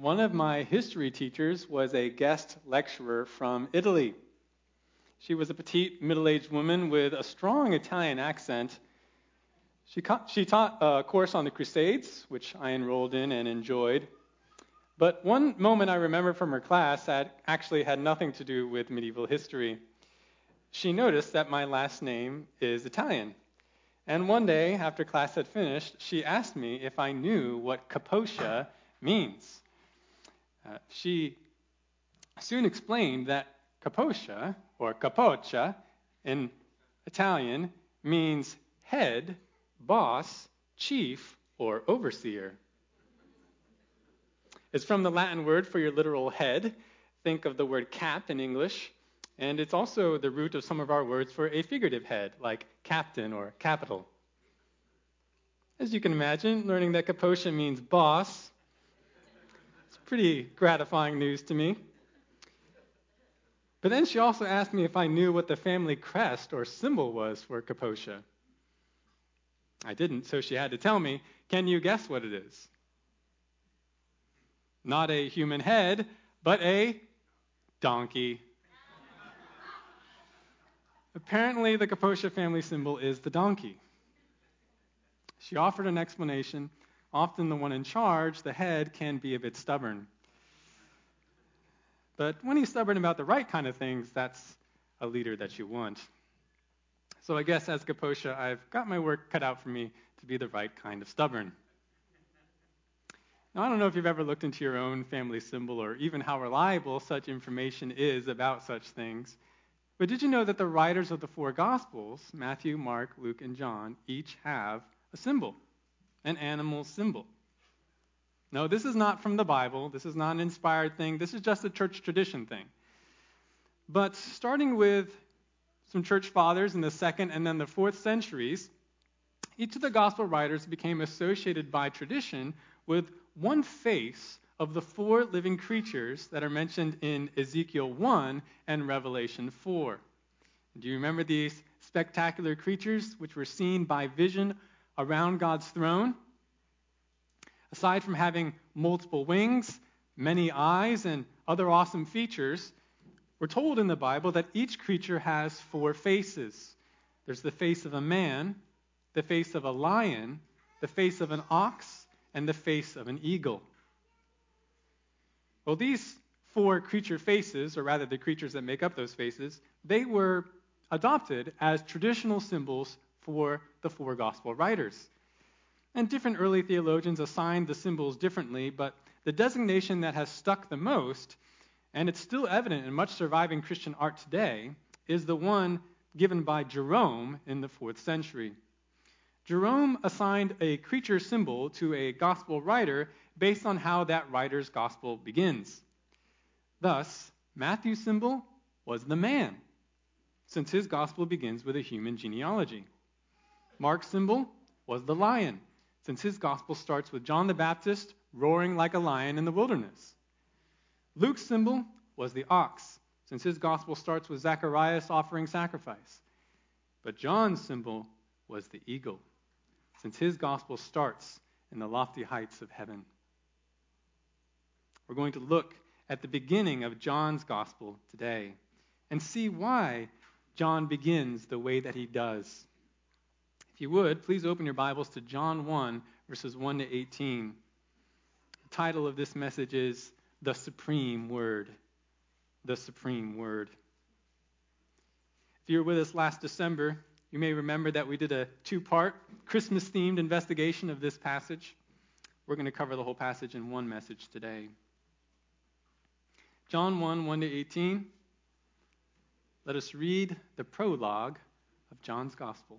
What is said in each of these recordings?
One of my history teachers was a guest lecturer from Italy. She was a petite, middle-aged woman with a strong Italian accent. She taught a course on the Crusades, which I enrolled in and enjoyed. But one moment I remember from her class that actually had nothing to do with medieval history. She noticed that my last name is Italian. And one day, after class had finished, she asked me if I knew what capoccia means. She soon explained that capoccia, or capoccia, in Italian, means head, boss, chief, or overseer. It's from the Latin word for your literal head. Think of the word cap in English. And it's also the root of some of our words for a figurative head, like captain or capital. As you can imagine, learning that capoccia means boss, it's pretty gratifying news to me. But then she also asked me if I knew what the family crest or symbol was for capoccia. I didn't, so she had to tell me, can you guess what it is? Not a human head, but a donkey. Apparently, the capoccia family symbol is the donkey. She offered an explanation. Often the one in charge, the head, can be a bit stubborn. But when he's stubborn about the right kind of things, that's a leader that you want. So I guess as capoccia, I've got my work cut out for me to be the right kind of stubborn. Now, I don't know if you've ever looked into your own family symbol or even how reliable such information is about such things. But did you know that the writers of the four Gospels, Matthew, Mark, Luke, and John, each have a symbol, an animal symbol? No, this is not from the Bible. This is not an inspired thing. This is just a church tradition thing. But starting with some church fathers in the 2nd and then the 4th centuries, each of the Gospel writers became associated by tradition with one face of the four living creatures that are mentioned in Ezekiel 1 and Revelation 4. Do you remember these spectacular creatures which were seen by vision around God's throne? Aside from having multiple wings, many eyes, and other awesome features, we're told in the Bible that each creature has four faces. There's the face of a man, the face of a lion, the face of an ox, and the face of an eagle. Well, these four creature faces, or rather the creatures that make up those faces, they were adopted as traditional symbols for the four gospel writers. And different early theologians assigned the symbols differently, but the designation that has stuck the most, and it's still evident in much surviving Christian art today, is the one given by Jerome in the 4th century. Jerome assigned a creature symbol to a gospel writer based on how that writer's gospel begins. Thus, Matthew's symbol was the man, since his gospel begins with a human genealogy. Mark's symbol was the lion, since his gospel starts with John the Baptist roaring like a lion in the wilderness. Luke's symbol was the ox, since his gospel starts with Zacharias offering sacrifice. But John's symbol was the eagle, since his gospel starts in the lofty heights of heaven. We're going to look at the beginning of John's gospel today and see why John begins the way that he does. If you would, please open your Bibles to John 1, verses 1 to 18. The title of this message is The Supreme Word. The Supreme Word. If you were with us last December, you may remember that we did a two-part Christmas-themed investigation of this passage. We're going to cover the whole passage in one message today. John 1, 1 to 18. Let us read the prologue of John's Gospel.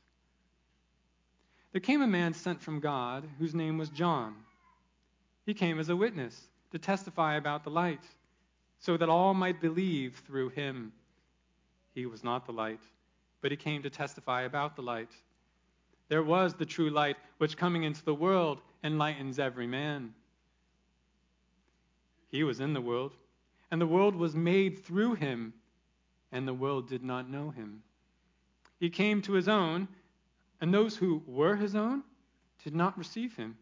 There came a man sent from God, whose name was John. He came as a witness to testify about the light, so that all might believe through him. He was not the light, but he came to testify about the light. There was the true light, which coming into the world enlightens every man. He was in the world, and the world was made through him, and the world did not know him. He came to his own, and those who were his own did not receive him.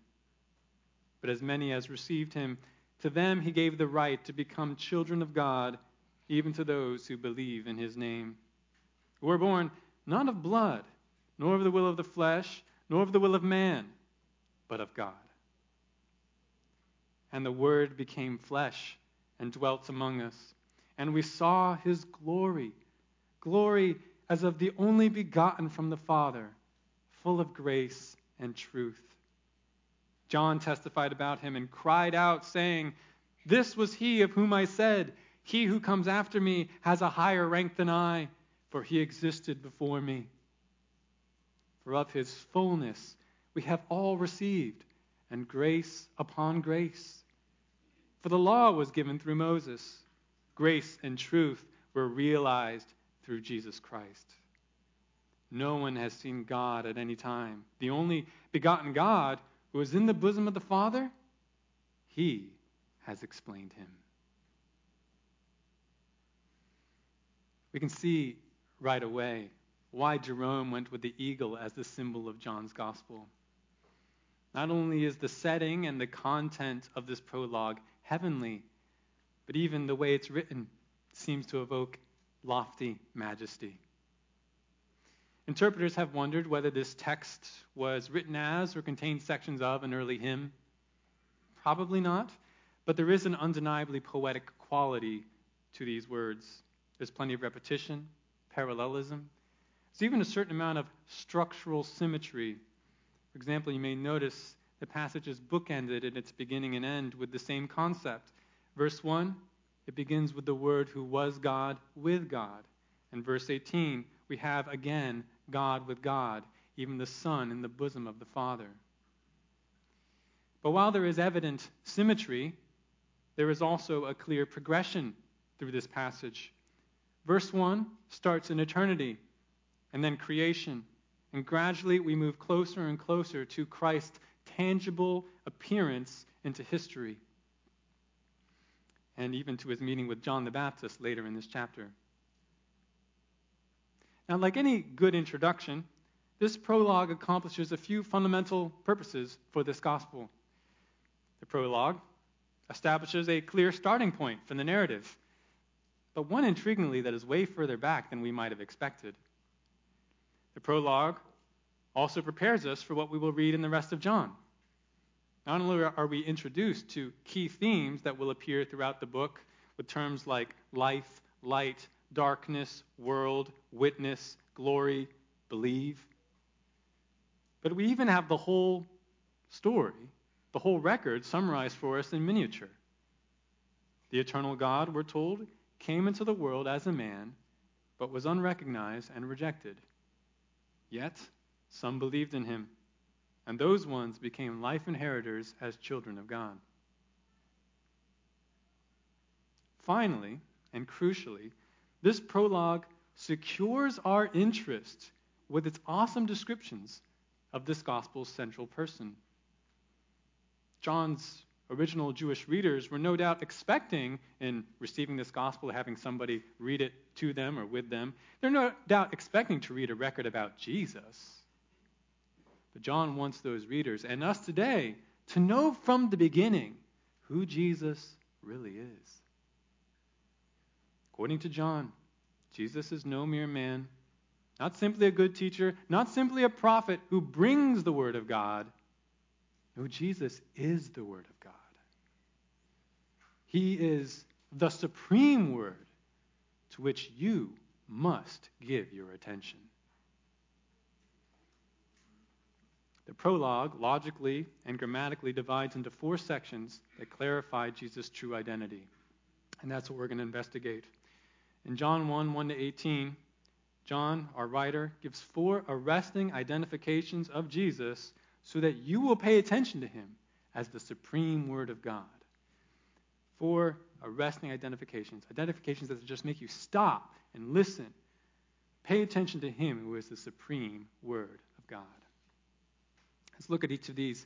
But as many as received him, to them he gave the right to become children of God, even to those who believe in his name, who were born not of blood, nor of the will of the flesh, nor of the will of man, but of God. And the Word became flesh and dwelt among us, and we saw his glory, glory as of the only begotten from the Father, full of grace and truth. John testified about him and cried out, saying, "This was he of whom I said, he who comes after me has a higher rank than I, for he existed before me." For of his fullness we have all received, and grace upon grace. For the law was given through Moses. Grace and truth were realized through Jesus Christ. No one has seen God at any time. The only begotten God, who is in the bosom of the Father, he has explained him. We can see right away why Jerome went with the eagle as the symbol of John's gospel. Not only is the setting and the content of this prologue heavenly, but even the way it's written seems to evoke lofty majesty. Interpreters have wondered whether this text was written as or contained sections of an early hymn. Probably not, but there is an undeniably poetic quality to these words. There's plenty of repetition, parallelism. There's even a certain amount of structural symmetry. For example, you may notice the passage is bookended at its beginning and end with the same concept. Verse 1, it begins with the Word who was God with God. In verse 18, we have again God with God, even the Son in the bosom of the Father. But while there is evident symmetry, there is also a clear progression through this passage. Verse 1 starts in eternity, and then creation, and gradually we move closer and closer to Christ's tangible appearance into history, and even to his meeting with John the Baptist later in this chapter. Now, like any good introduction, this prologue accomplishes a few fundamental purposes for this gospel. The prologue establishes a clear starting point for the narrative, but one intriguingly that is way further back than we might have expected. The prologue also prepares us for what we will read in the rest of John. Not only are we introduced to key themes that will appear throughout the book with terms like life, light, darkness, world, witness, glory, believe. But we even have the whole story, the whole record summarized for us in miniature. The eternal God, we're told, came into the world as a man, but was unrecognized and rejected. Yet some believed in him, and those ones became life inheritors as children of God. Finally, and crucially, this prologue secures our interest with its awesome descriptions of this gospel's central person. John's original Jewish readers were no doubt expecting, in receiving this gospel, having somebody read it to them or with them, they're no doubt expecting to read a record about Jesus. But John wants those readers, and us today, to know from the beginning who Jesus really is. According to John, Jesus is no mere man, not simply a good teacher, not simply a prophet who brings the Word of God. No, Jesus is the Word of God. He is the supreme Word to which you must give your attention. The prologue logically and grammatically divides into four sections that clarify Jesus' true identity. And that's what we're going to investigate. In John 1, 1-18, John, our writer, gives four arresting identifications of Jesus so that you will pay attention to him as the supreme word of God. Four, arresting identifications. Identifications that just make you stop and listen. Pay attention to him who is the supreme word of God. Let's look at each of these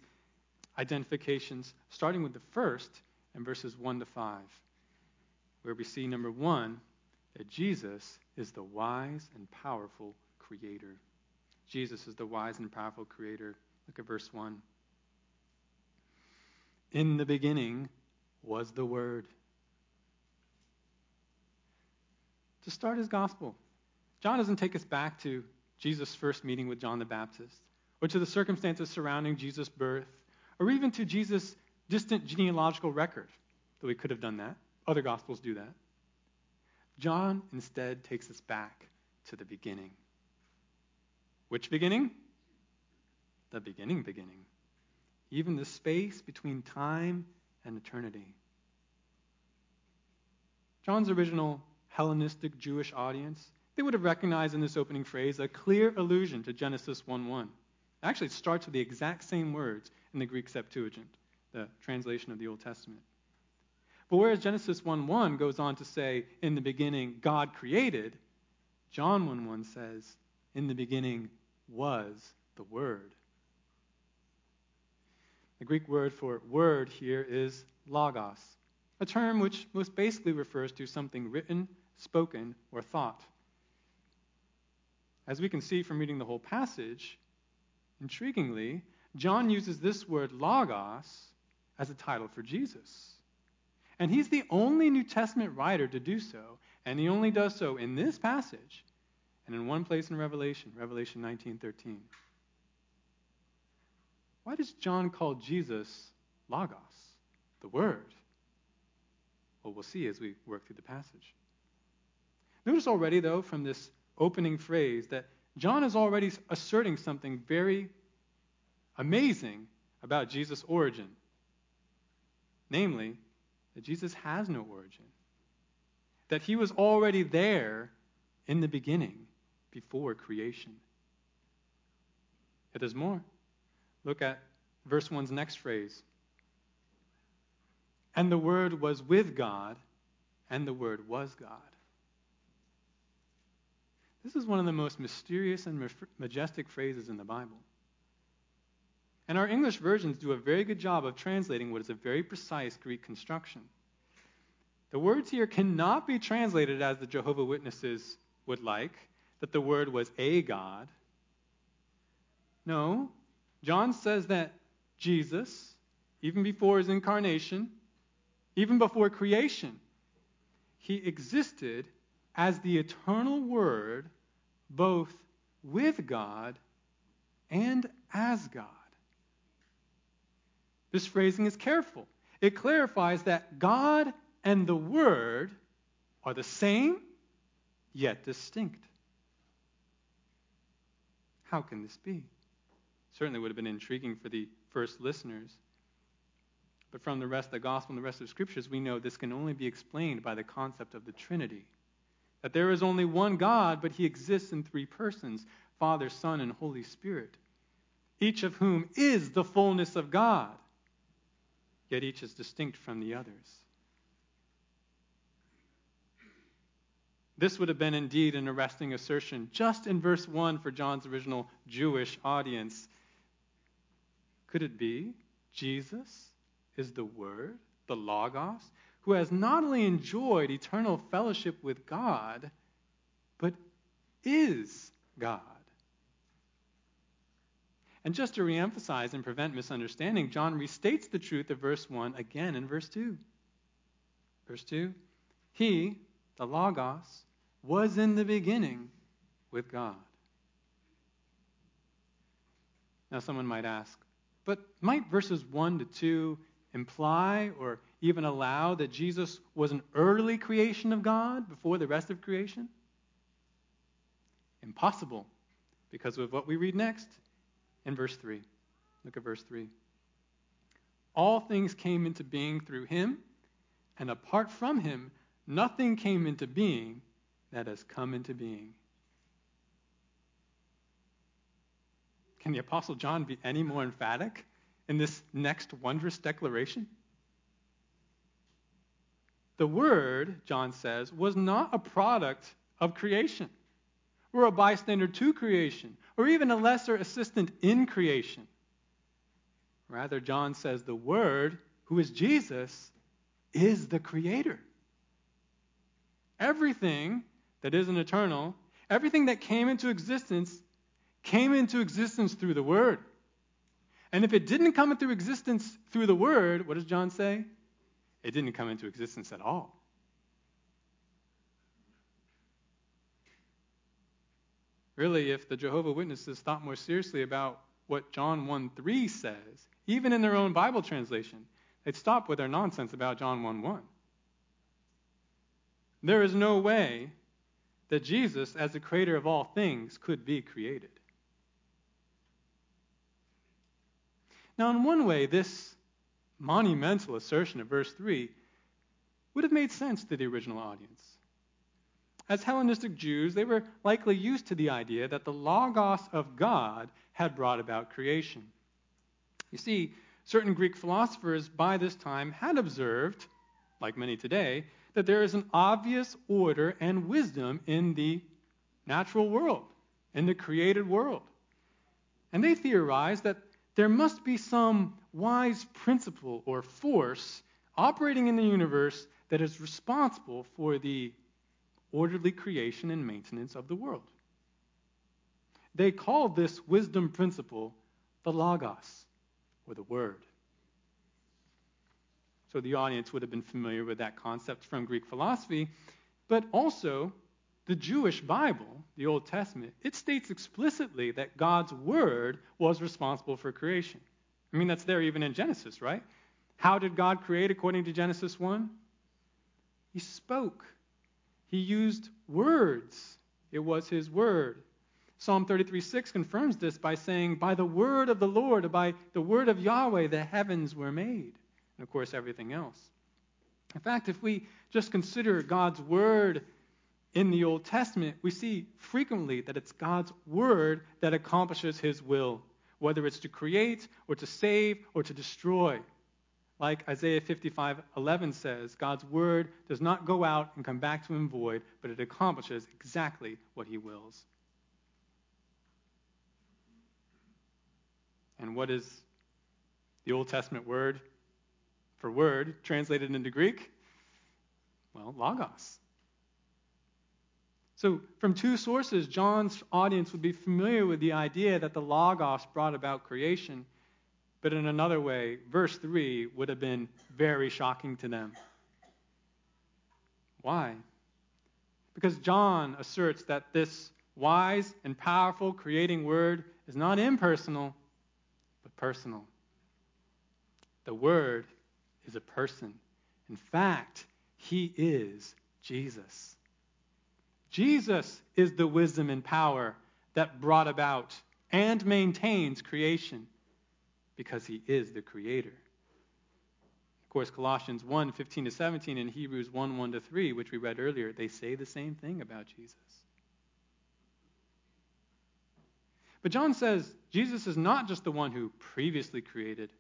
identifications, starting with the first in verses 1 to 5, where we see, number one, that Jesus is the wise and powerful creator. Jesus is the wise and powerful creator. Look at verse 1. In the beginning was the Word. To start his gospel, John doesn't take us back to Jesus' first meeting with John the Baptist, or to the circumstances surrounding Jesus' birth, or even to Jesus' distant genealogical record, though he could have done that. Other gospels do that. John instead takes us back to the beginning. Which beginning? The beginning. Even the space between time and eternity. John's original Hellenistic Jewish audience, they would have recognized in this opening phrase a clear allusion to Genesis 1:1. Actually, it starts with the exact same words in the Greek Septuagint, the translation of the Old Testament. But whereas Genesis 1:1 goes on to say, in the beginning, God created, John 1:1 says, in the beginning was the Word. The Greek word for word here is logos, a term which most basically refers to something written, spoken, or thought. As we can see from reading the whole passage, intriguingly, John uses this word logos as a title for Jesus. And he's the only New Testament writer to do so, and he only does so in this passage and in one place in Revelation, Revelation 19:13. Why does John call Jesus Logos, the Word? Well, we'll see as we work through the passage. Notice already, though, from this opening phrase that John is already asserting something very amazing about Jesus' origin. Namely, that Jesus has no origin. That he was already there in the beginning, before creation. Yet there's more. Look at verse 1's next phrase. And the Word was with God, and the Word was God. This is one of the most mysterious and majestic phrases in the Bible. And our English versions do a very good job of translating what is a very precise Greek construction. The words here cannot be translated as the Jehovah's Witnesses would like, that the Word was a God. No. John says that Jesus, even before his incarnation, even before creation, he existed as the eternal Word, both with God and as God. This phrasing is careful. It clarifies that God and the Word are the same, yet distinct. How can this be? Certainly would have been intriguing for the first listeners. But from the rest of the gospel and the rest of the scriptures, we know this can only be explained by the concept of the Trinity. That there is only one God, but he exists in three persons, Father, Son, and Holy Spirit, each of whom is the fullness of God, yet each is distinct from the others. This would have been indeed an arresting assertion just in verse 1 for John's original Jewish audience. Could it be Jesus is the Word, the Logos, who has not only enjoyed eternal fellowship with God, but is God? And just to reemphasize and prevent misunderstanding, John restates the truth of verse 1 again in verse 2. Verse 2, he, the Logos, was in the beginning with God. Now someone might ask, but might verses 1 to 2 imply or even allow that Jesus was an early creation of God before the rest of creation? Impossible, because of what we read next in verse 3. Look at verse 3. All things came into being through him, and apart from him, nothing came into being that has come into being. Can the Apostle John be any more emphatic in this next wondrous declaration? The Word, John says, was not a product of creation, or a bystander to creation, or even a lesser assistant in creation. Rather, John says the Word, who is Jesus, is the Creator. Everything that isn't eternal, everything that came into existence through the Word. And if it didn't come into existence through the Word, what does John say? It didn't come into existence at all. Really, if the Jehovah's Witnesses thought more seriously about what John 1:3 says, even in their own Bible translation, they'd stop with their nonsense about John 1:1. There is no way that Jesus, as the creator of all things, could be created. Now, in one way, this monumental assertion of verse 3 would have made sense to the original audience. As Hellenistic Jews, they were likely used to the idea that the logos of God had brought about creation. You see, certain Greek philosophers by this time had observed, like many today, that there is an obvious order and wisdom in the natural world, in the created world. And they theorized that there must be some wise principle or force operating in the universe that is responsible for the orderly creation and maintenance of the world. They called this wisdom principle the logos, or the word. So the audience would have been familiar with that concept from Greek philosophy, but also the Jewish Bible, the Old Testament, it states explicitly that God's word was responsible for creation. I mean, that's there even in Genesis, right? How did God create according to Genesis 1? He spoke. He used words. It was his word. Psalm 33:6 confirms this by saying, by the word of the Lord, or by the word of Yahweh, the heavens were made. And, of course, everything else. In fact, if we just consider God's word in the Old Testament, we see frequently that it's God's word that accomplishes his will, whether it's to create or to save or to destroy. Like Isaiah 55:11 says, God's word does not go out and come back to him void, but it accomplishes exactly what he wills. And what is the Old Testament word for word translated into Greek? Well, logos. So from two sources, John's audience would be familiar with the idea that the logos brought about creation. But in another way, verse 3 would have been very shocking to them. Why? Because John asserts that this wise and powerful creating word is not impersonal, but personal. The word is a person. In fact, he is Jesus. Jesus is the wisdom and power that brought about and maintains creation, because he is the creator. Of course, Colossians 1:15-17 and Hebrews 1:1-3, which we read earlier, they say the same thing about Jesus. But John says Jesus is not just the one who previously created,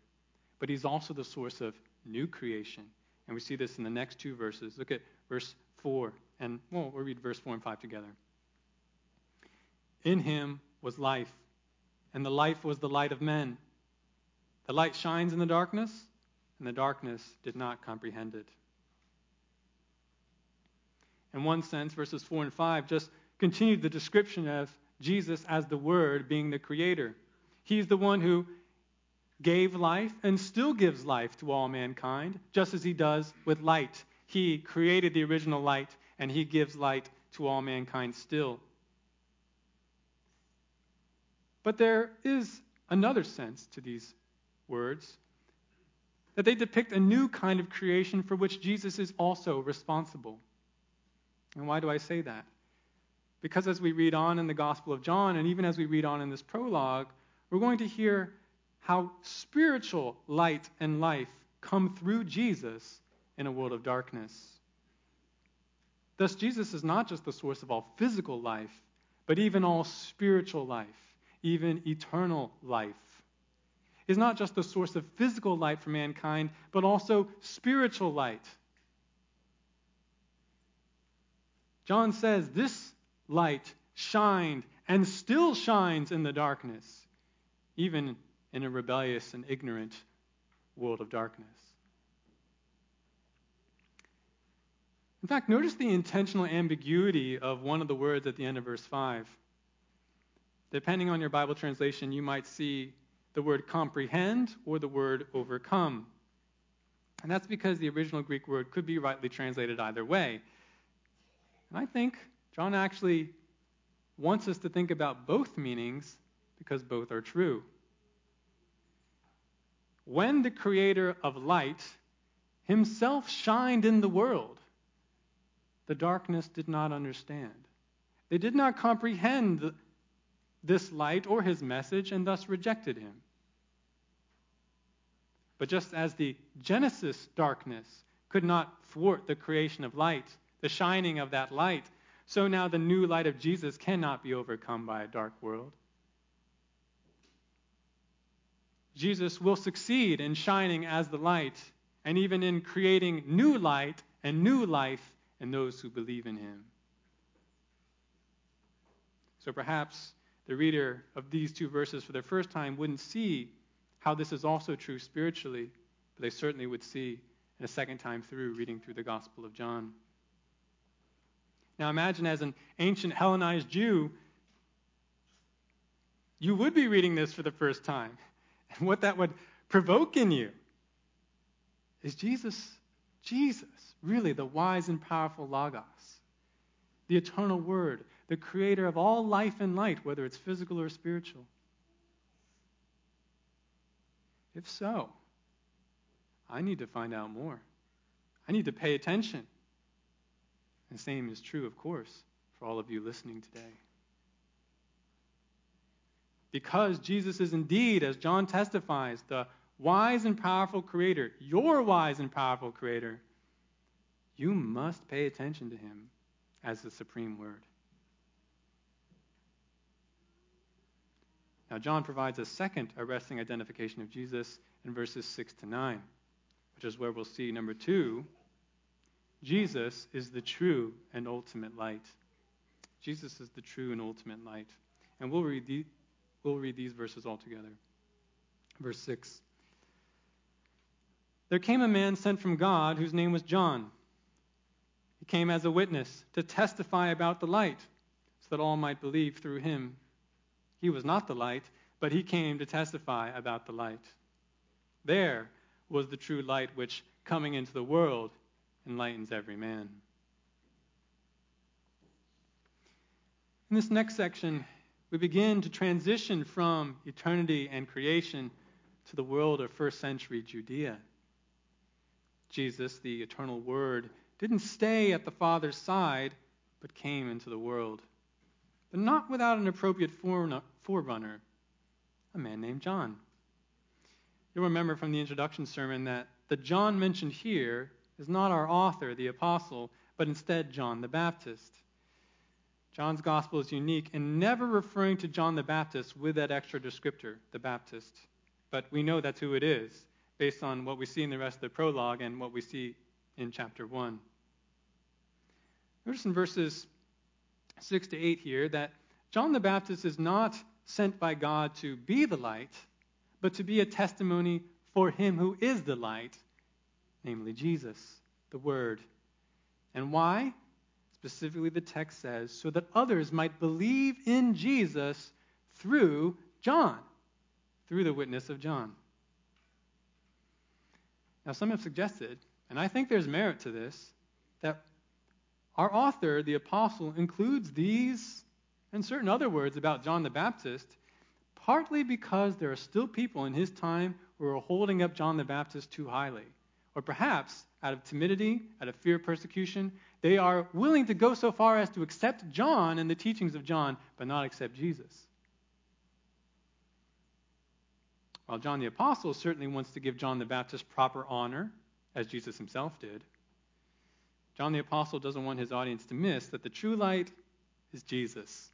but he's also the source of new creation. And we see this in the next two verses. Look at verse 4, and we'll read verse 4 and 5 together. In him was life, and the life was the light of men. The light shines in the darkness, and the darkness did not comprehend it. In one sense, verses 4 and 5 just continue the description of Jesus as the Word being the Creator. He's the one who gave life and still gives life to all mankind, just as he does with light. He created the original light, and he gives light to all mankind still. But there is another sense to these words, that they depict a new kind of creation for which Jesus is also responsible. And why do I say that? Because as we read on in the Gospel of John, and even as we read on in this prologue, we're going to hear how spiritual light and life come through Jesus in a world of darkness. Thus, Jesus is not just the source of all physical life, but even all spiritual life, even eternal life. is not just the source of physical light for mankind, but also spiritual light. John says, this light shined and still shines in the darkness, even in a rebellious and ignorant world of darkness. In fact, notice the intentional ambiguity of one of the words at the end of verse 5. Depending on your Bible translation, you might see the word comprehend or the word overcome. And that's because the original Greek word could be rightly translated either way. And I think John actually wants us to think about both meanings because both are true. When the creator of light himself shined in the world, the darkness did not understand. They did not comprehend this light or his message and thus rejected him. But just as the Genesis darkness could not thwart the creation of light, the shining of that light, so now the new light of Jesus cannot be overcome by a dark world. Jesus will succeed in shining as the light and even in creating new light and new life in those who believe in him. So perhaps the reader of these two verses for the first time wouldn't see how this is also true spiritually, but they certainly would see in a second time through reading through the Gospel of John. Now imagine as an ancient Hellenized Jew, you would be reading this for the first time. And what that would provoke in you is Jesus, really the wise and powerful Logos, the eternal Word, the creator of all life and light, whether it's physical or spiritual. If so, I need to find out more. I need to pay attention. The same is true, of course, for all of you listening today. Because Jesus is indeed, as John testifies, the wise and powerful creator, your wise and powerful creator, you must pay attention to him as the supreme word. Now, John provides a second arresting identification of Jesus in verses 6 to 9, which is where we'll see number 2, Jesus is the true and ultimate light. Jesus is the true and ultimate light. And we'll read these verses all together. Verse 6. There came a man sent from God whose name was John. He came as a witness to testify about the light so that all might believe through him. He was not the light, but he came to testify about the light. There was the true light which, coming into the world, enlightens every man. In this next section, we begin to transition from eternity and creation to the world of first century Judea. Jesus, the eternal Word, didn't stay at the Father's side, but came into the world. But not without an appropriate forerunner, a man named John. You'll remember from the introduction sermon that the John mentioned here is not our author, the apostle, but instead John the Baptist. John's gospel is unique in never referring to John the Baptist with that extra descriptor, the Baptist. But we know that's who it is, based on what we see in the rest of the prologue and what we see in chapter 1. Notice in verses 6 to 8 here that John the Baptist is not sent by God to be the light, but to be a testimony for him who is the light, namely Jesus, the Word. And why? Specifically, the text says, so that others might believe in Jesus through John, through the witness of John. Now, some have suggested, and I think there's merit to this, that our author, the apostle, includes these and certain other words about John the Baptist, partly because there are still people in his time who are holding up John the Baptist too highly. Or perhaps, out of timidity, out of fear of persecution, they are willing to go so far as to accept John and the teachings of John, but not accept Jesus. While John the Apostle certainly wants to give John the Baptist proper honor, as Jesus himself did, John the Apostle doesn't want his audience to miss that the true light is Jesus,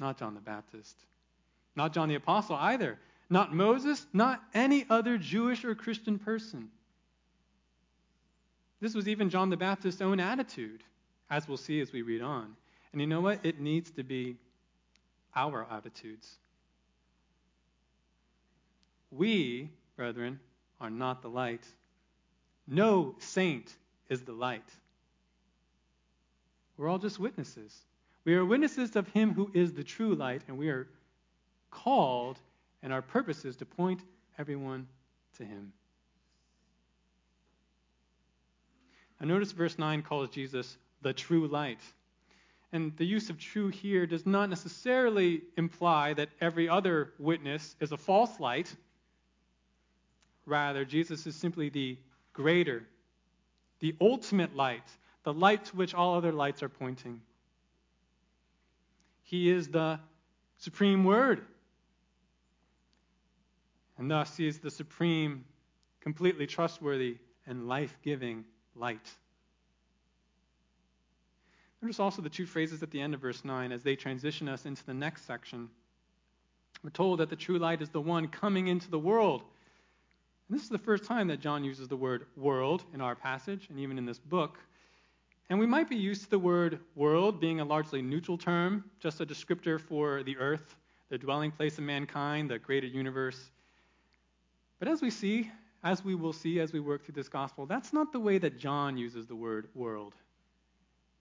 not John the Baptist. Not John the Apostle either, Not Moses, not any other Jewish or Christian person. This was even John the Baptist's own attitude, as we'll see as we read on. And you know what? It needs to be our attitudes. We, brethren, are not the light. No saint is the light. We're all just witnesses. We are witnesses of him who is the true light, and we are called, and our purpose is to point everyone to him. Now notice verse 9 calls Jesus the true light. And the use of true here does not necessarily imply that every other witness is a false light. Rather, Jesus is simply the greater, the ultimate light, the light to which all other lights are pointing. He is the supreme word. And thus, he is the supreme, completely trustworthy, and life-giving light. Notice also the two phrases at the end of verse 9 as they transition us into the next section. We're told that the true light is the one coming into the world. And this is the first time that John uses the word world in our passage and even in this book. And we might be used to the word world being a largely neutral term, just a descriptor for the earth, the dwelling place of mankind, the greater universe. But as we see, as we will see as we work through this gospel, that's not the way that John uses the word world.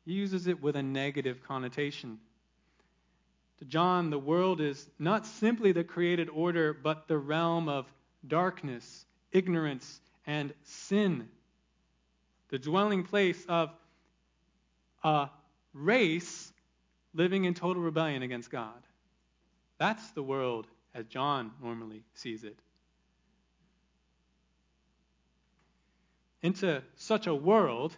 He uses it with a negative connotation. To John, the world is not simply the created order, but the realm of darkness, ignorance, and sin. The dwelling place of a race living in total rebellion against God. That's the world as John normally sees it. Into such a world,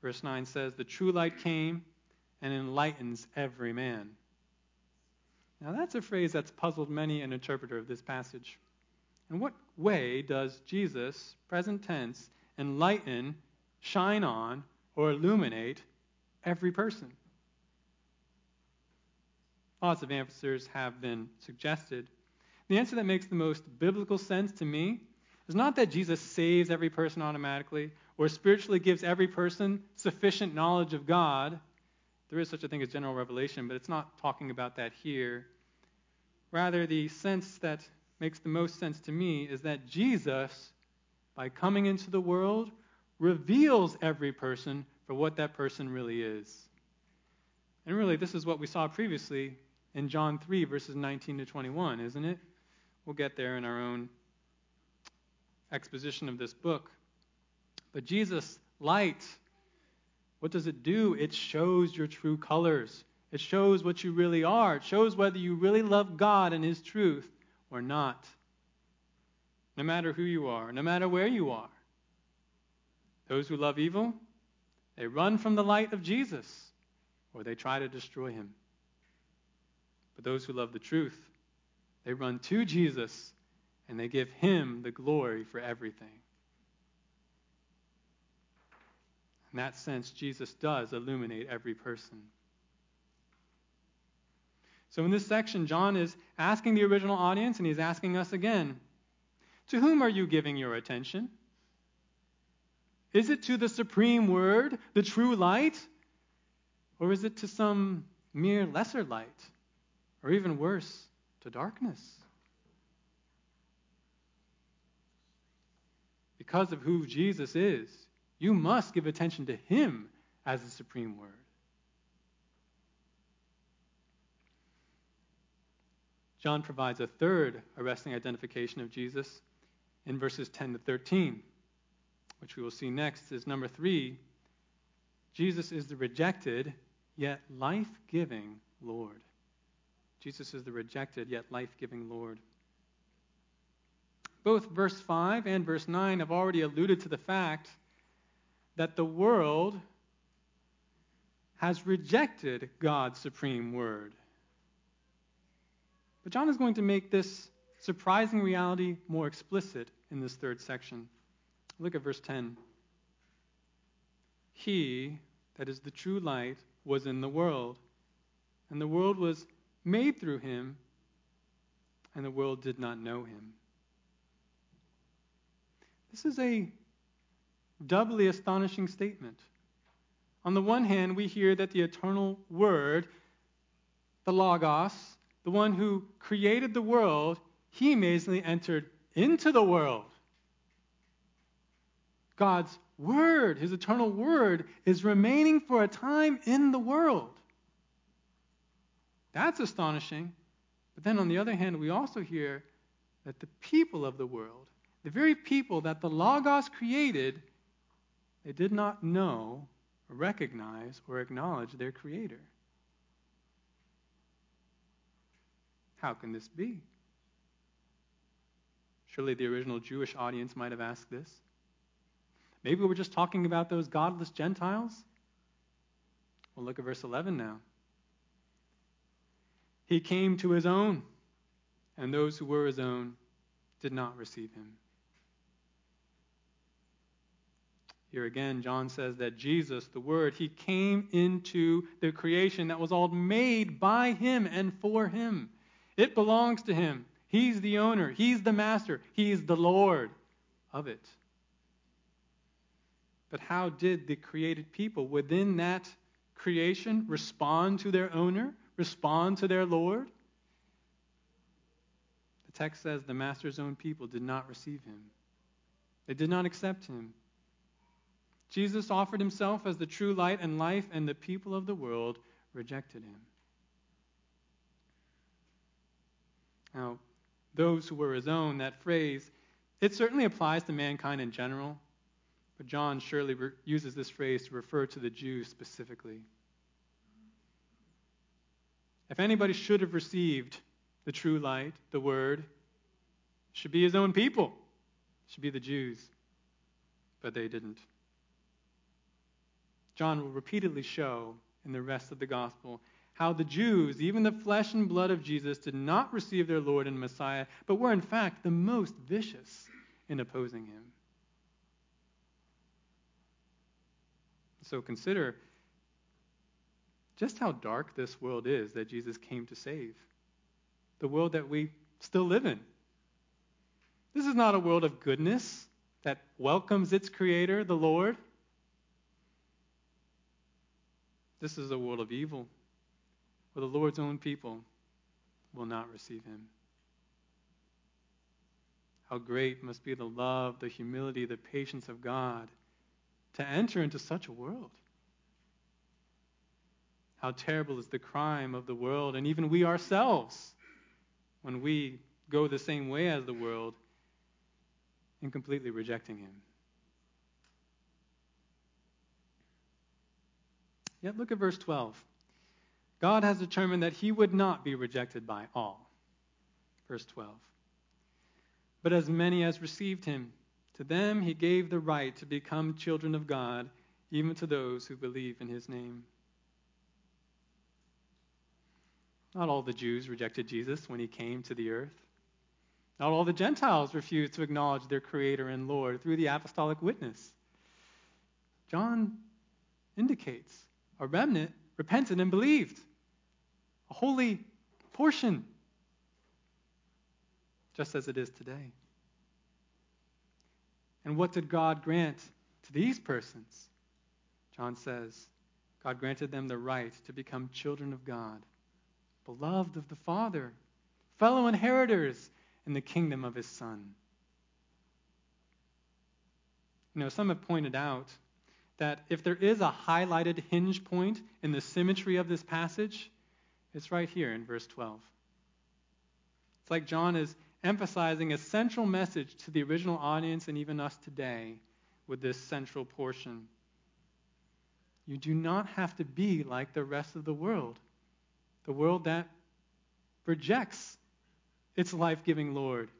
verse 9 says, the true light came and enlightens every man. Now that's a phrase that's puzzled many an interpreter of this passage. In what way does Jesus, present tense, enlighten, shine on, or illuminate every person? Lots of answers have been suggested. The answer that makes the most biblical sense to me is not that Jesus saves every person automatically or spiritually gives every person sufficient knowledge of God. There is such a thing as general revelation, but it's not talking about that here. Rather, the sense that makes the most sense to me is that Jesus, by coming into the world, reveals every person for what that person really is. And really, this is what we saw previously in John 3, verses 19 to 21, isn't it? We'll get there in our own exposition of this book. But Jesus' light, what does it do? It shows your true colors. It shows what you really are. It shows whether you really love God and his truth or not. No matter who you are, no matter where you are. Those who love evil, they run from the light of Jesus, or they try to destroy him. But those who love the truth, they run to Jesus, and they give him the glory for everything. In that sense, Jesus does illuminate every person. So in this section, John is asking the original audience, and he's asking us again, to whom are you giving your attention? Is it to the supreme word, the true light? Or is it to some mere lesser light? Or even worse, to darkness? Because of who Jesus is, you must give attention to him as the supreme word. John provides a third arresting identification of Jesus in verses 10 to 13. Which we will see next, is number 3. Jesus is the rejected, yet life-giving Lord. Jesus is the rejected, yet life-giving Lord. Both verse 5 and verse 9 have already alluded to the fact that the world has rejected God's supreme word. But John is going to make this surprising reality more explicit in this third section. Look at verse 10. He, that is the true light, was in the world, and the world was made through him, and the world did not know him. This is a doubly astonishing statement. On the one hand, we hear that the eternal Word, the Logos, the one who created the world, he amazingly entered into the world. God's Word, his eternal Word, is remaining for a time in the world. That's astonishing. But then on the other hand, we also hear that the people of the world, the very people that the Logos created, they did not know, or recognize, or acknowledge their Creator. How can this be? Surely the original Jewish audience might have asked this. Maybe we're just talking about those godless Gentiles? Well, look at verse 11 now. He came to his own, and those who were his own did not receive him. Here again, John says that Jesus, the Word, he came into the creation that was all made by him and for him. It belongs to him. He's the owner. He's the master. He's the Lord of it. But how did the created people within that creation respond to their owner, respond to their Lord? The text says the master's own people did not receive him. They did not accept him. Jesus offered himself as the true light and life, and the people of the world rejected him. Now, those who were his own, that phrase, it certainly applies to mankind in general, but John surely uses this phrase to refer to the Jews specifically. If anybody should have received the true light, the Word, it should be his own people. It should be the Jews. But they didn't. John will repeatedly show in the rest of the gospel how the Jews, even the flesh and blood of Jesus, did not receive their Lord and Messiah, but were in fact the most vicious in opposing him. So consider just how dark this world is that Jesus came to save, the world that we still live in. This is not a world of goodness that welcomes its Creator, the Lord. This is a world of evil, where the Lord's own people will not receive him. How great must be the love, the humility, the patience of God to enter into such a world. How terrible is the crime of the world, and even we ourselves, when we go the same way as the world in completely rejecting him. Yet look at verse 12. God has determined that he would not be rejected by all. Verse 12. But as many as received him, to them he gave the right to become children of God, even to those who believe in his name. Not all the Jews rejected Jesus when he came to the earth. Not all the Gentiles refused to acknowledge their Creator and Lord through the apostolic witness. John indicates a remnant repented and believed, a holy portion, just as it is today. And what did God grant to these persons? John says, God granted them the right to become children of God, beloved of the Father, fellow inheritors in the kingdom of his Son. You know, some have pointed out that if there is a highlighted hinge point in the symmetry of this passage, it's right here in verse 12. It's like John is emphasizing a central message to the original audience and even us today with this central portion. You do not have to be like the rest of the world that rejects its life-giving Lord.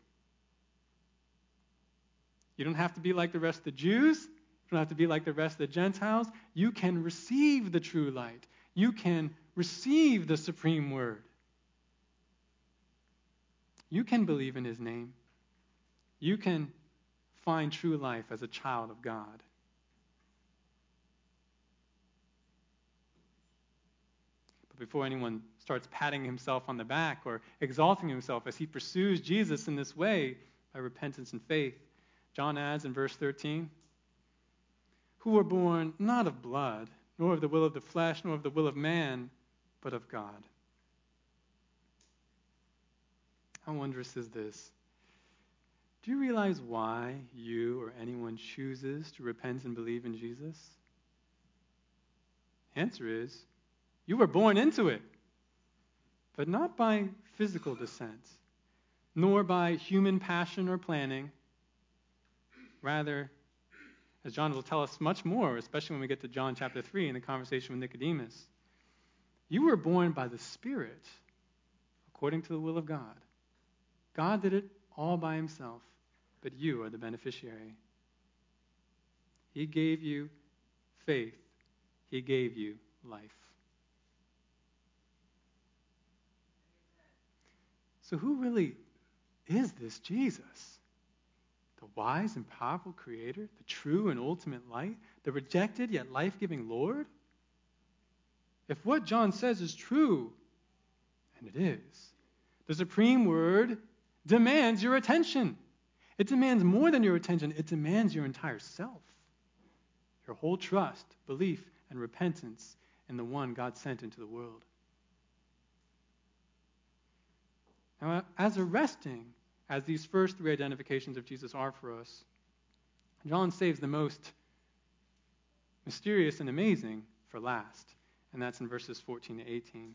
You don't have to be like the rest of the Jews. You don't have to be like the rest of the Gentiles. You can receive the true light. You can receive the supreme word. You can believe in his name. You can find true life as a child of God. But before anyone starts patting himself on the back or exalting himself as he pursues Jesus in this way by repentance and faith. John adds in verse 13, who were born not of blood, nor of the will of the flesh, nor of the will of man, but of God. How wondrous is this? Do you realize why you or anyone chooses to repent and believe in Jesus? The answer is, you were born into it, but not by physical descent, nor by human passion or planning. Rather, as John will tell us much more, especially when we get to John chapter 3 in the conversation with Nicodemus, you were born by the Spirit according to the will of God. God did it all by himself, but you are the beneficiary. He gave you faith. He gave you life. So who really is this Jesus? The wise and powerful Creator, the true and ultimate light, the rejected yet life-giving Lord? If what John says is true, and it is, the supreme word demands your attention. It demands more than your attention. It demands your entire self, your whole trust, belief, and repentance in the one God sent into the world. Now, as arresting as these first three identifications of Jesus are for us, John saves the most mysterious and amazing for last, and that's in verses 14 to 18.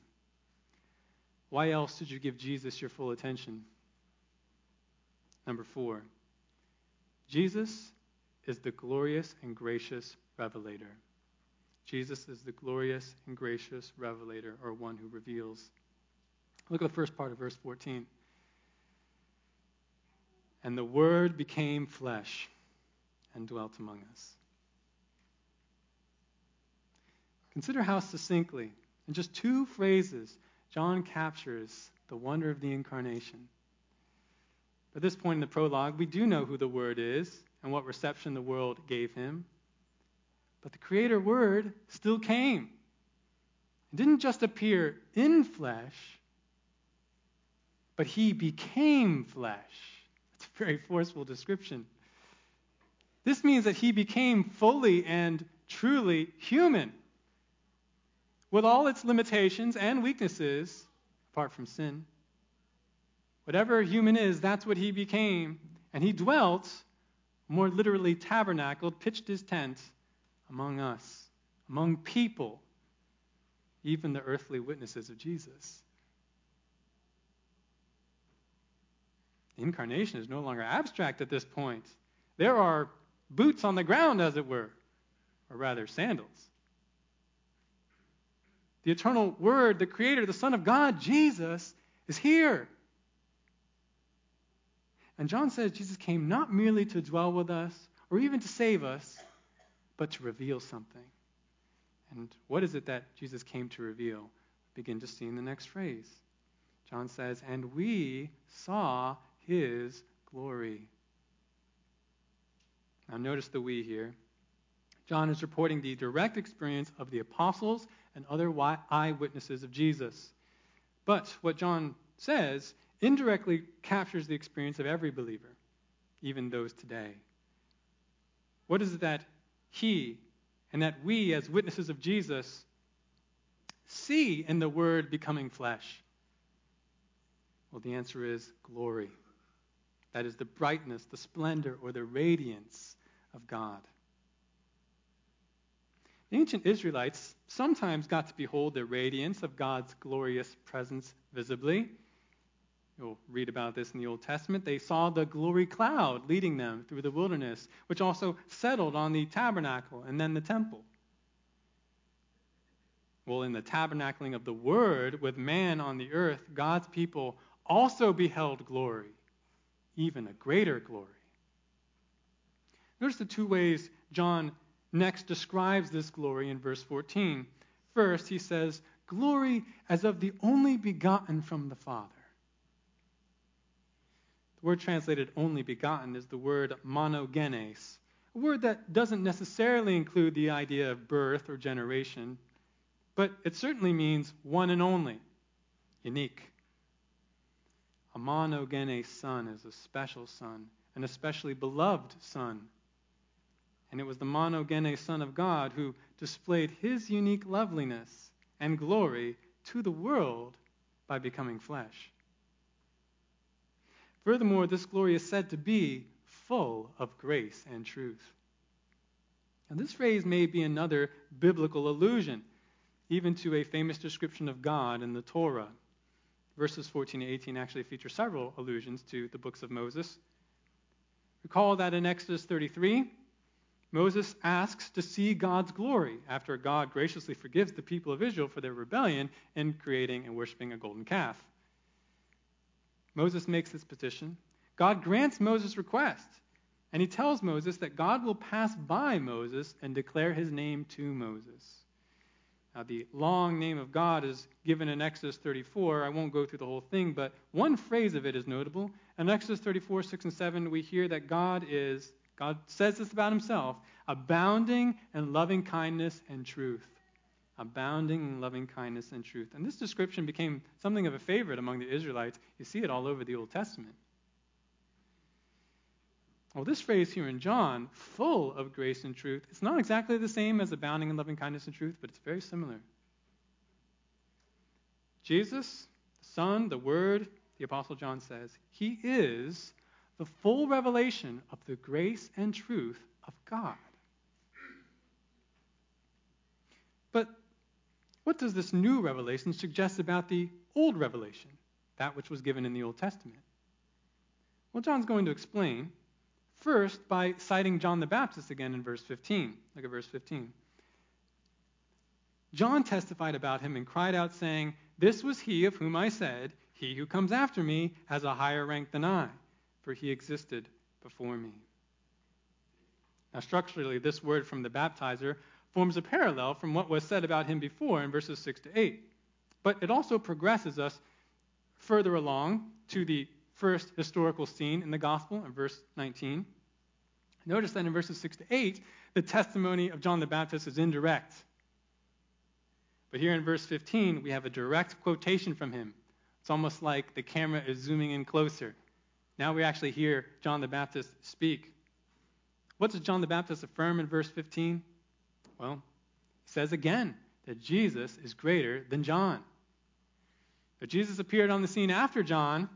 Why else did you give Jesus your full attention? Number 4, Jesus is the glorious and gracious revelator. Jesus is the glorious and gracious revelator, or one who reveals. Look at the first part of verse 14. And the Word became flesh and dwelt among us. Consider how succinctly, in just two phrases, John captures the wonder of the Incarnation. At this point in the prologue, we do know who the Word is and what reception the world gave him. But the Creator Word still came. It didn't just appear in flesh, but he became flesh. That's a very forceful description. This means that he became fully and truly human, with all its limitations and weaknesses, apart from sin. Whatever human is, that's what he became. And he dwelt, more literally tabernacled, pitched his tent among us, among people, even the earthly witnesses of Jesus. The incarnation is no longer abstract at this point. There are boots on the ground, as it were, or rather sandals. The eternal Word, the Creator, the Son of God, Jesus, is here. And John says Jesus came not merely to dwell with us or even to save us, but to reveal something. And what is it that Jesus came to reveal? Begin to see in the next phrase. John says, and we saw his glory. Now notice the we here. John is reporting the direct experience of the apostles and other eyewitnesses of Jesus. But what John says indirectly captures the experience of every believer, even those today. What is it that he and that we as witnesses of Jesus see in the Word becoming flesh? Well, the answer is glory. That is the brightness, the splendor, or the radiance of God. The ancient Israelites sometimes got to behold the radiance of God's glorious presence visibly. You'll read about this in the Old Testament. They saw the glory cloud leading them through the wilderness, which also settled on the tabernacle and then the temple. Well, in the tabernacling of the Word with man on the earth, God's people also beheld glory, even a greater glory. Notice the two ways John next describes this glory in verse 14. First, he says, glory as of the only begotten from the Father. The word translated only begotten is the word monogenes, a word that doesn't necessarily include the idea of birth or generation. but it certainly means one and only, unique. A monogenes son is a special son, an especially beloved son. And it was the monogenes Son of God who displayed his unique loveliness and glory to the world by becoming flesh. Furthermore, this glory is said to be full of grace and truth. Now, this phrase may be another biblical allusion, even to a famous description of God in the Torah. Verses 14 to 18 actually feature several allusions to the books of Moses. Recall that in Exodus 33, Moses asks to see God's glory after God graciously forgives the people of Israel for their rebellion in creating and worshiping a golden calf. Moses makes this petition. God grants Moses' request, and he tells Moses that God will pass by Moses and declare his name to Moses. Now, the long name of God is given in Exodus 34. I won't go through the whole thing, but one phrase of it is notable. In Exodus 34, 6 and 7, we hear that God says this about himself, abounding in loving kindness and truth. Abounding in loving kindness and truth. And this description became something of a favorite among the Israelites. You see it all over the Old Testament. Well, this phrase here in John, full of grace and truth, it's not exactly the same as abounding in loving kindness and truth, but it's very similar. Jesus, the Son, the Word, the Apostle John says, he is the full revelation of the grace and truth of God. But what does this new revelation suggest about the old revelation, that which was given in the Old Testament? Well, John's going to explain. First, by citing John the Baptist again in verse 15. Look at verse 15. John testified about him and cried out, saying, "This was he of whom I said, he who comes after me has a higher rank than I, for he existed before me." Now, structurally, this word from the baptizer forms a parallel from what was said about him before in verses 6 to 8. But it also progresses us further along to the first historical scene in the gospel in verse 19. Notice that in verses 6 to 8, the testimony of John the Baptist is indirect. But here in verse 15, we have a direct quotation from him. It's almost like the camera is zooming in closer. Now we actually hear John the Baptist speak. What does John the Baptist affirm in verse 15? Well, he says again that Jesus is greater than John. But Jesus appeared on the scene after John.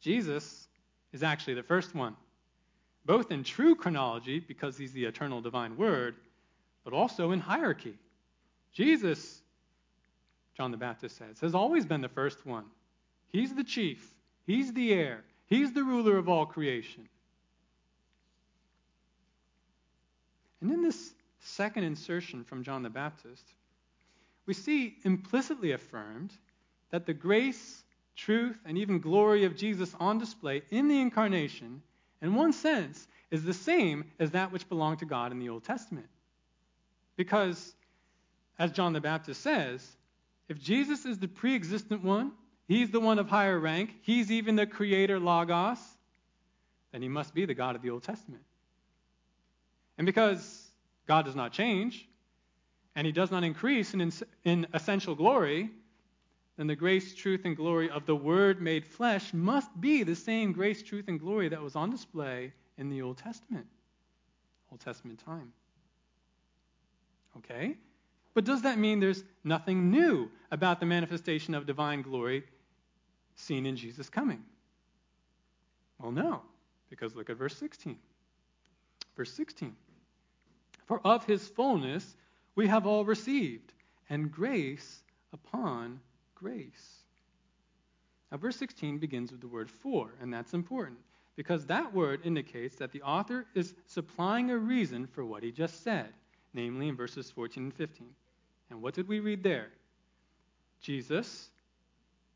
Jesus is actually the first one, both in true chronology, because he's the eternal divine word, but also in hierarchy. Jesus, John the Baptist says, has always been the first one. He's the chief. He's the heir. He's the ruler of all creation. And in this second insertion from John the Baptist, we see implicitly affirmed that the grace, truth, and even glory of Jesus on display in the incarnation, in one sense, is the same as that which belonged to God in the Old Testament. Because, as John the Baptist says, if Jesus is the pre-existent one, he's the one of higher rank, he's even the creator logos, then he must be the God of the Old Testament. And because God does not change, and he does not increase in essential glory, then the grace, truth, and glory of the Word made flesh must be the same grace, truth, and glory that was on display in the Old Testament time. Okay, but does that mean there's nothing new about the manifestation of divine glory seen in Jesus' coming? Well, no, because look at verse 16. Verse 16, "For of his fullness we have all received, and grace upon grace." Now, verse 16 begins with the word "for," and that's important because that word indicates that the author is supplying a reason for what he just said, namely in verses 14 and 15. And what did we read there? Jesus,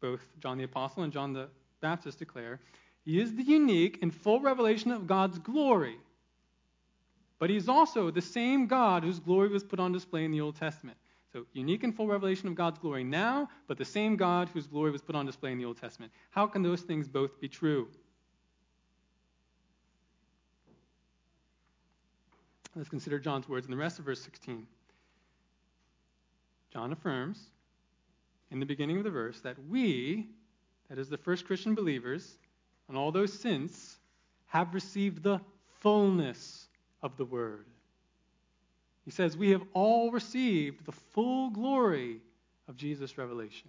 both John the Apostle and John the Baptist declare, he is the unique and full revelation of God's glory. But he's also the same God whose glory was put on display in the Old Testament. So, unique and full revelation of God's glory now, but the same God whose glory was put on display in the Old Testament. How can those things both be true? Let's consider John's words in the rest of verse 16. John affirms in the beginning of the verse that we, that is the first Christian believers, and all those since, have received the fullness of the word. He says we have all received the full glory of Jesus' revelation.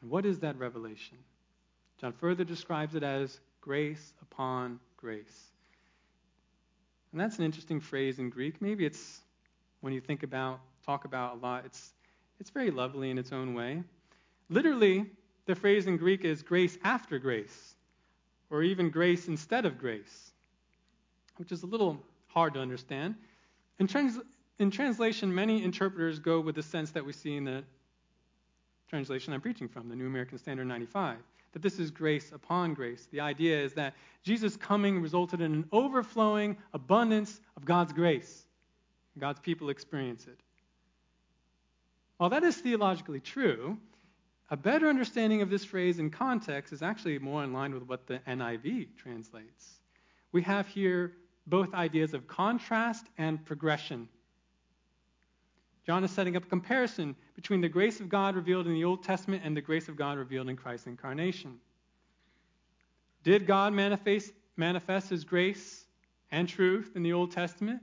And what is that revelation? John further describes it as grace upon grace. And that's an interesting phrase in Greek. Maybe it's, when you think about, talk about a lot, it's very lovely in its own way. Literally, the phrase in Greek is grace after grace, or even grace instead of grace, which is a little hard to understand. In translation, many interpreters go with the sense that we see in the translation I'm preaching from, the New American Standard 95, that this is grace upon grace. The idea is that Jesus' coming resulted in an overflowing abundance of God's grace. God's people experience it. While that is theologically true, a better understanding of this phrase in context is actually more in line with what the NIV translates. We have here both ideas of contrast and progression. John is setting up a comparison between the grace of God revealed in the Old Testament and the grace of God revealed in Christ's incarnation. Did God manifest his grace and truth in the Old Testament?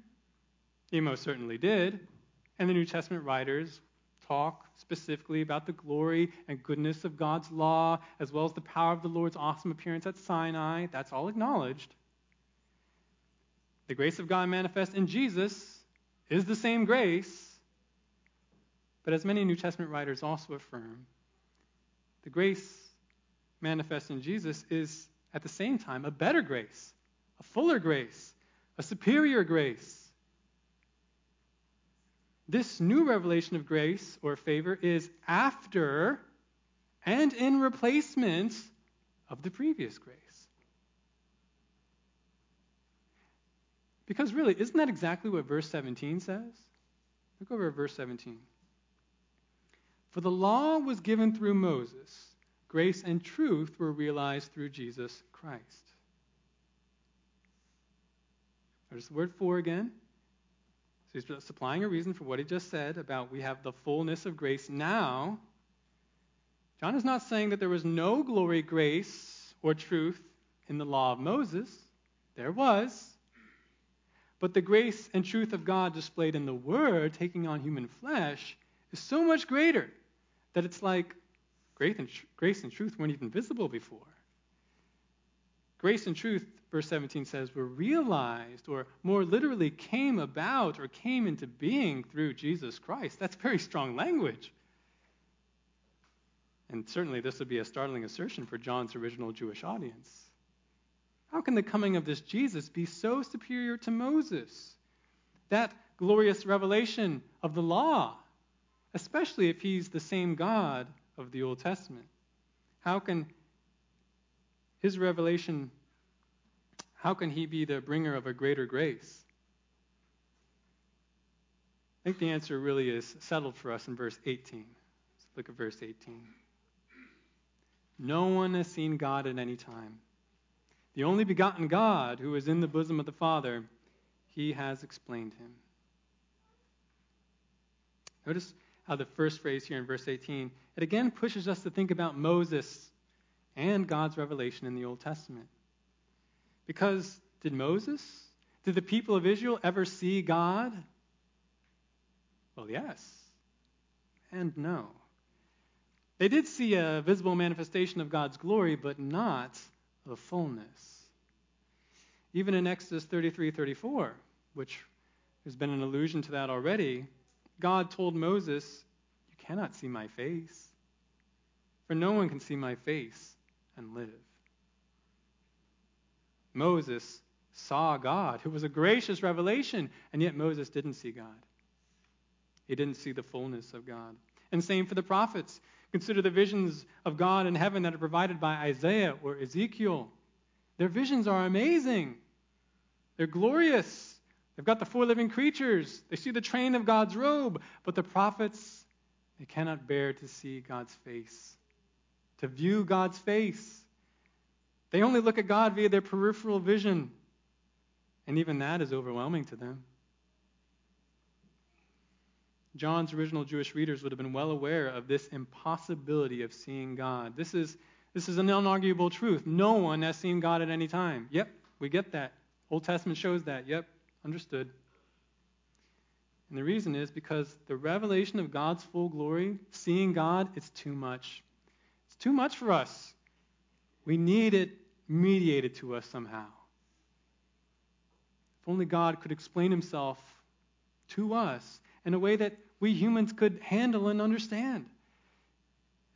He most certainly did. And the New Testament writers talk specifically about the glory and goodness of God's law, as well as the power of the Lord's awesome appearance at Sinai. That's all acknowledged. The grace of God manifest in Jesus is the same grace. But as many New Testament writers also affirm, the grace manifest in Jesus is, at the same time, a better grace, a fuller grace, a superior grace. This new revelation of grace or favor is after and in replacement of the previous grace. Because really, isn't that exactly what verse 17 says? Look over at verse 17. For the law was given through Moses. Grace and truth were realized through Jesus Christ. Notice the word for again. So he's supplying a reason for what he just said about we have the fullness of grace now. John is not saying that there was no glory, grace, or truth in the law of Moses. There was. But the grace and truth of God displayed in the Word, taking on human flesh, is so much greater that it's like grace and truth weren't even visible before. Grace and truth, verse 17 says, were realized, or more literally came about or came into being through Jesus Christ. That's very strong language. And certainly this would be a startling assertion for John's original Jewish audience. How can the coming of this Jesus be so superior to Moses? That glorious revelation of the law, especially if he's the same God of the Old Testament. How can he be the bringer of a greater grace? I think the answer really is settled for us in verse 18. Let's look at verse 18. No one has seen God at any time. The only begotten God who is in the bosom of the Father, he has explained him. Notice how the first phrase here in verse 18, it again pushes us to think about Moses and God's revelation in the Old Testament. Because did the people of Israel ever see God? Well, yes and no. They did see a visible manifestation of God's glory, but not the fullness. Even in Exodus 33:34, which there's been an allusion to that already, God told Moses, you cannot see my face, for no one can see my face and live. Moses saw God, who was a gracious revelation, and yet Moses didn't see God. He didn't see the fullness of God. And same for the prophets. Consider the visions of God in heaven that are provided by Isaiah or Ezekiel. Their visions are amazing. They're glorious. They've got the four living creatures. They see the train of God's robe. But the prophets, they cannot bear to see God's face, to view God's face. They only look at God via their peripheral vision. And even that is overwhelming to them. John's original Jewish readers would have been well aware of this impossibility of seeing God. This is an unarguable truth. No one has seen God at any time. Yep, we get that. Old Testament shows that. Yep, understood. And the reason is because the revelation of God's full glory, seeing God, is too much. It's too much for us. We need it mediated to us somehow. If only God could explain himself to us in a way that we humans could handle and understand.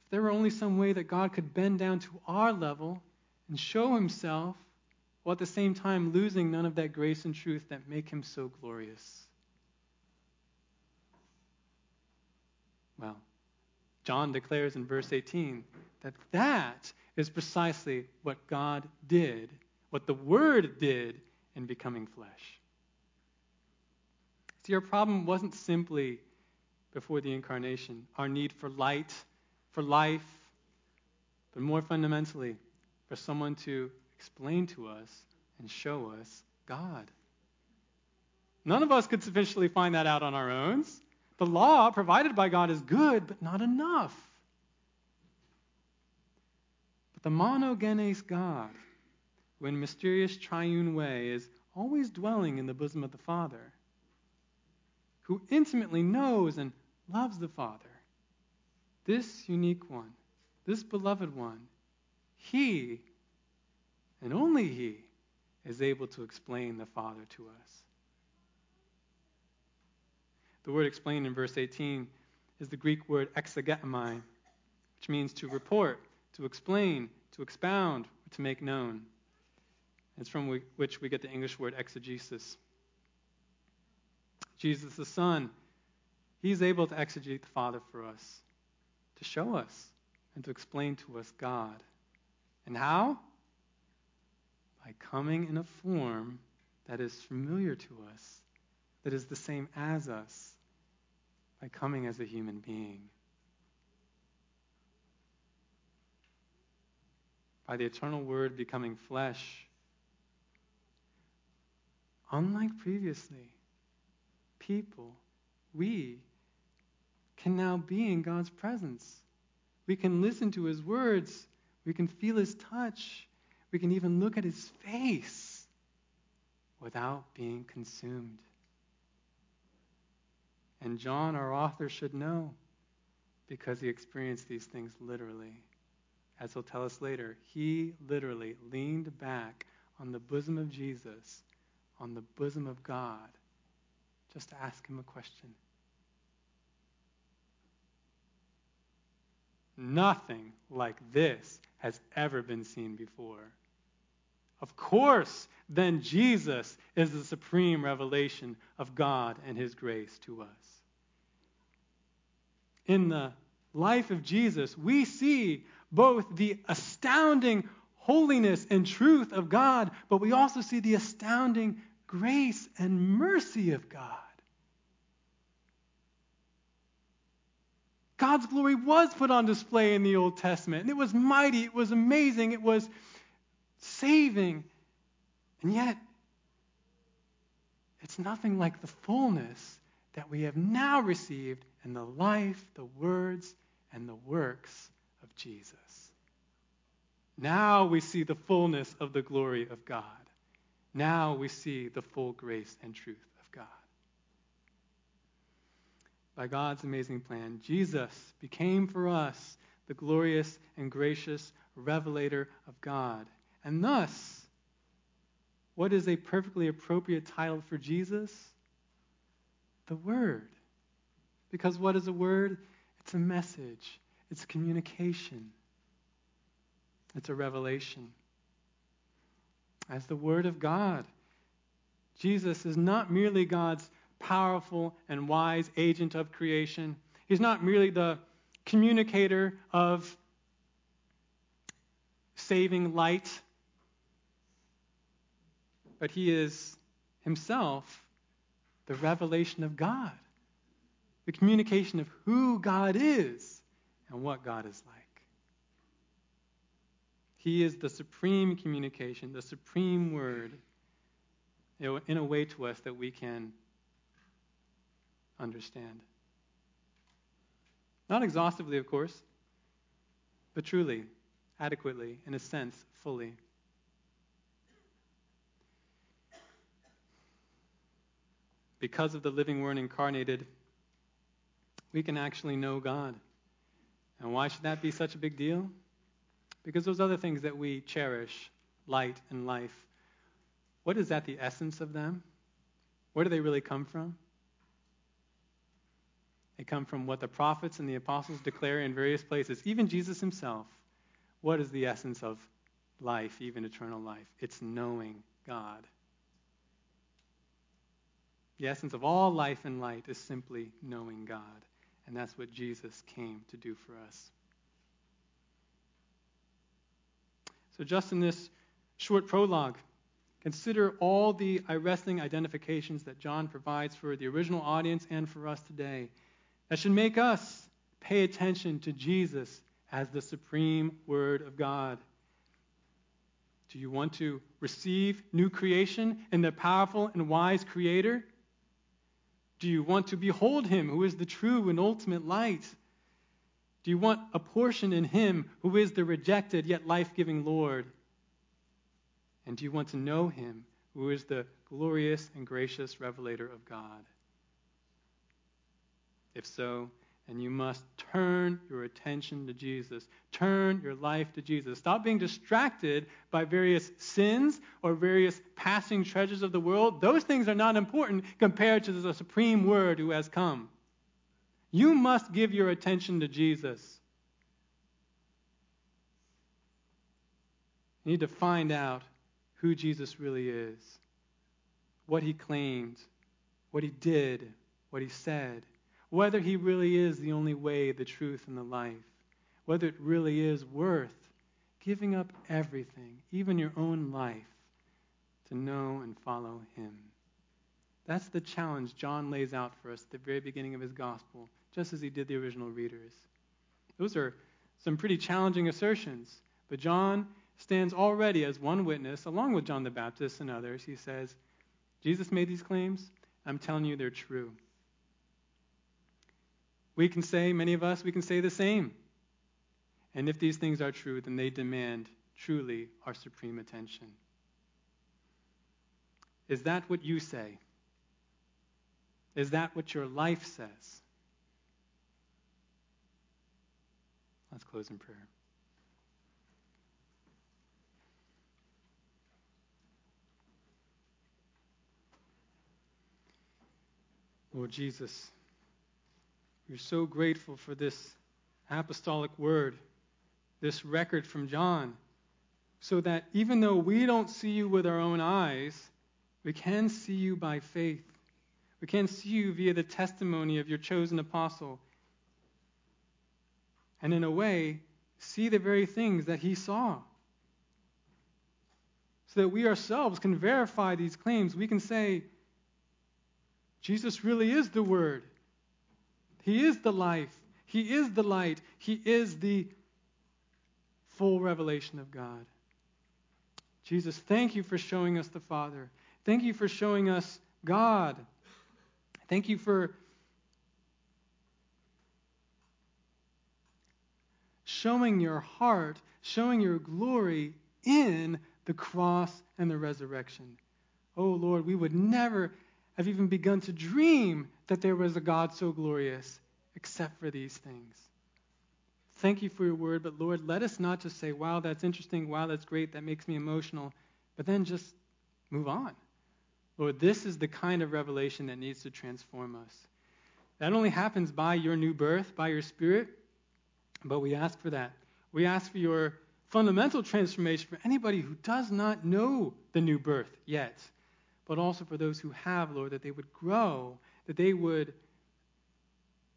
If there were only some way that God could bend down to our level and show himself, while at the same time losing none of that grace and truth that make him so glorious. Well, John declares in verse 18 that that is precisely what God did, what the Word did in becoming flesh. See, our problem wasn't simply, before the incarnation, our need for light, for life, but more fundamentally, for someone to explain to us and show us God. None of us could sufficiently find that out on our own. The law provided by God is good, but not enough. But the monogenes God, who in mysterious triune way is always dwelling in the bosom of the Father, who intimately knows and loves the Father, this unique one, this beloved one, he, and only he, is able to explain the Father to us. The word explained in verse 18 is the Greek word exegetamai, which means to report, to explain, to expound, or to make known. It's from which we get the English word exegesis. Jesus the Son, he's able to exegete the Father for us, to show us and to explain to us God. And how? By coming in a form that is familiar to us, that is the same as us, by coming as a human being. By the eternal Word becoming flesh, unlike previously, people, we can now be in God's presence. We can listen to his words. We can feel his touch. We can even look at his face without being consumed. And John, our author, should know, because he experienced these things literally. As he'll tell us later, he literally leaned back on the bosom of Jesus, on the bosom of God, just to ask him a question. Nothing like this has ever been seen before. Of course, then Jesus is the supreme revelation of God and his grace to us. In the life of Jesus, we see both the astounding holiness and truth of God, but we also see the astounding grace and mercy of God. God's glory was put on display in the Old Testament, and it was mighty, it was amazing, it was saving, and yet it's nothing like the fullness that we have now received in the life, the words, and the works of Jesus. Now we see the fullness of the glory of God. Now we see the full grace and truth of God. By God's amazing plan, Jesus became for us the glorious and gracious revelator of God. And thus, what is a perfectly appropriate title for Jesus? The Word. Because what is a word? It's a message. It's communication. It's a revelation. As the Word of God, Jesus is not merely God's powerful and wise agent of creation. He's not merely the communicator of saving light, but he is himself the revelation of God, the communication of who God is and what God is like. He is the supreme communication, the supreme word, in a way to us that we can understand. Not exhaustively, of course, but truly, adequately, in a sense, fully. Because of the living Word incarnated, we can actually know God. And why should that be such a big deal? Because those other things that we cherish, light and life, what is at the essence of them? Where do they really come from? They come from what the prophets and the apostles declare in various places. Even Jesus himself. What is the essence of life, even eternal life? It's knowing God. The essence of all life and light is simply knowing God. And that's what Jesus came to do for us. So just in this short prologue, consider all the arresting identifications that John provides for the original audience and for us today. That should make us pay attention to Jesus as the supreme Word of God. Do you want to receive new creation in the powerful and wise Creator? Do you want to behold Him who is the true and ultimate light? Do you want a portion in Him who is the rejected yet life-giving Lord? And do you want to know Him who is the glorious and gracious revelator of God? If so, then you must turn your attention to Jesus. Turn your life to Jesus. Stop being distracted by various sins or various passing treasures of the world. Those things are not important compared to the supreme Word who has come. You must give your attention to Jesus. You need to find out who Jesus really is, what He claimed, what He did, what He said, whether He really is the only way, the truth, and the life, whether it really is worth giving up everything, even your own life, to know and follow Him. That's the challenge John lays out for us at the very beginning of his gospel, just as he did the original readers. Those are some pretty challenging assertions, but John stands already as one witness, along with John the Baptist and others. He says, Jesus made these claims. I'm telling you they're true. We can say, many of us, we can say the same. And if these things are true, then they demand truly our supreme attention. Is that what you say? Is that what your life says? Let's close in prayer. Lord Jesus, we're so grateful for this apostolic word, this record from John, so that even though we don't see you with our own eyes, we can see you by faith. We can see you via the testimony of your chosen apostle. And in a way, see the very things that he saw. So that we ourselves can verify these claims. We can say, Jesus really is the Word. He is the life. He is the light. He is the full revelation of God. Jesus, thank you for showing us the Father. Thank you for showing us God. Thank you for showing your heart, showing your glory in the cross and the resurrection. Oh, Lord, we would never have even begun to dream that there was a God so glorious, except for these things. Thank you for your word, but Lord, let us not just say, wow, that's interesting, wow, that's great, that makes me emotional, but then just move on. Lord, this is the kind of revelation that needs to transform us. That only happens by your new birth, by your Spirit, but we ask for that. We ask for your fundamental transformation for anybody who does not know the new birth yet, but also for those who have, Lord, that they would grow, that they would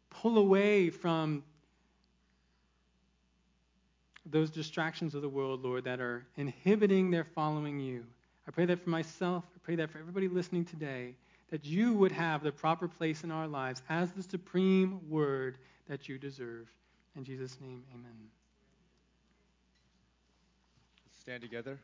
pull away from those distractions of the world, Lord, that are inhibiting their following you. I pray that for myself. I pray that for everybody listening today, that you would have the proper place in our lives as the supreme Word that you deserve. In Jesus' name, amen. Stand together.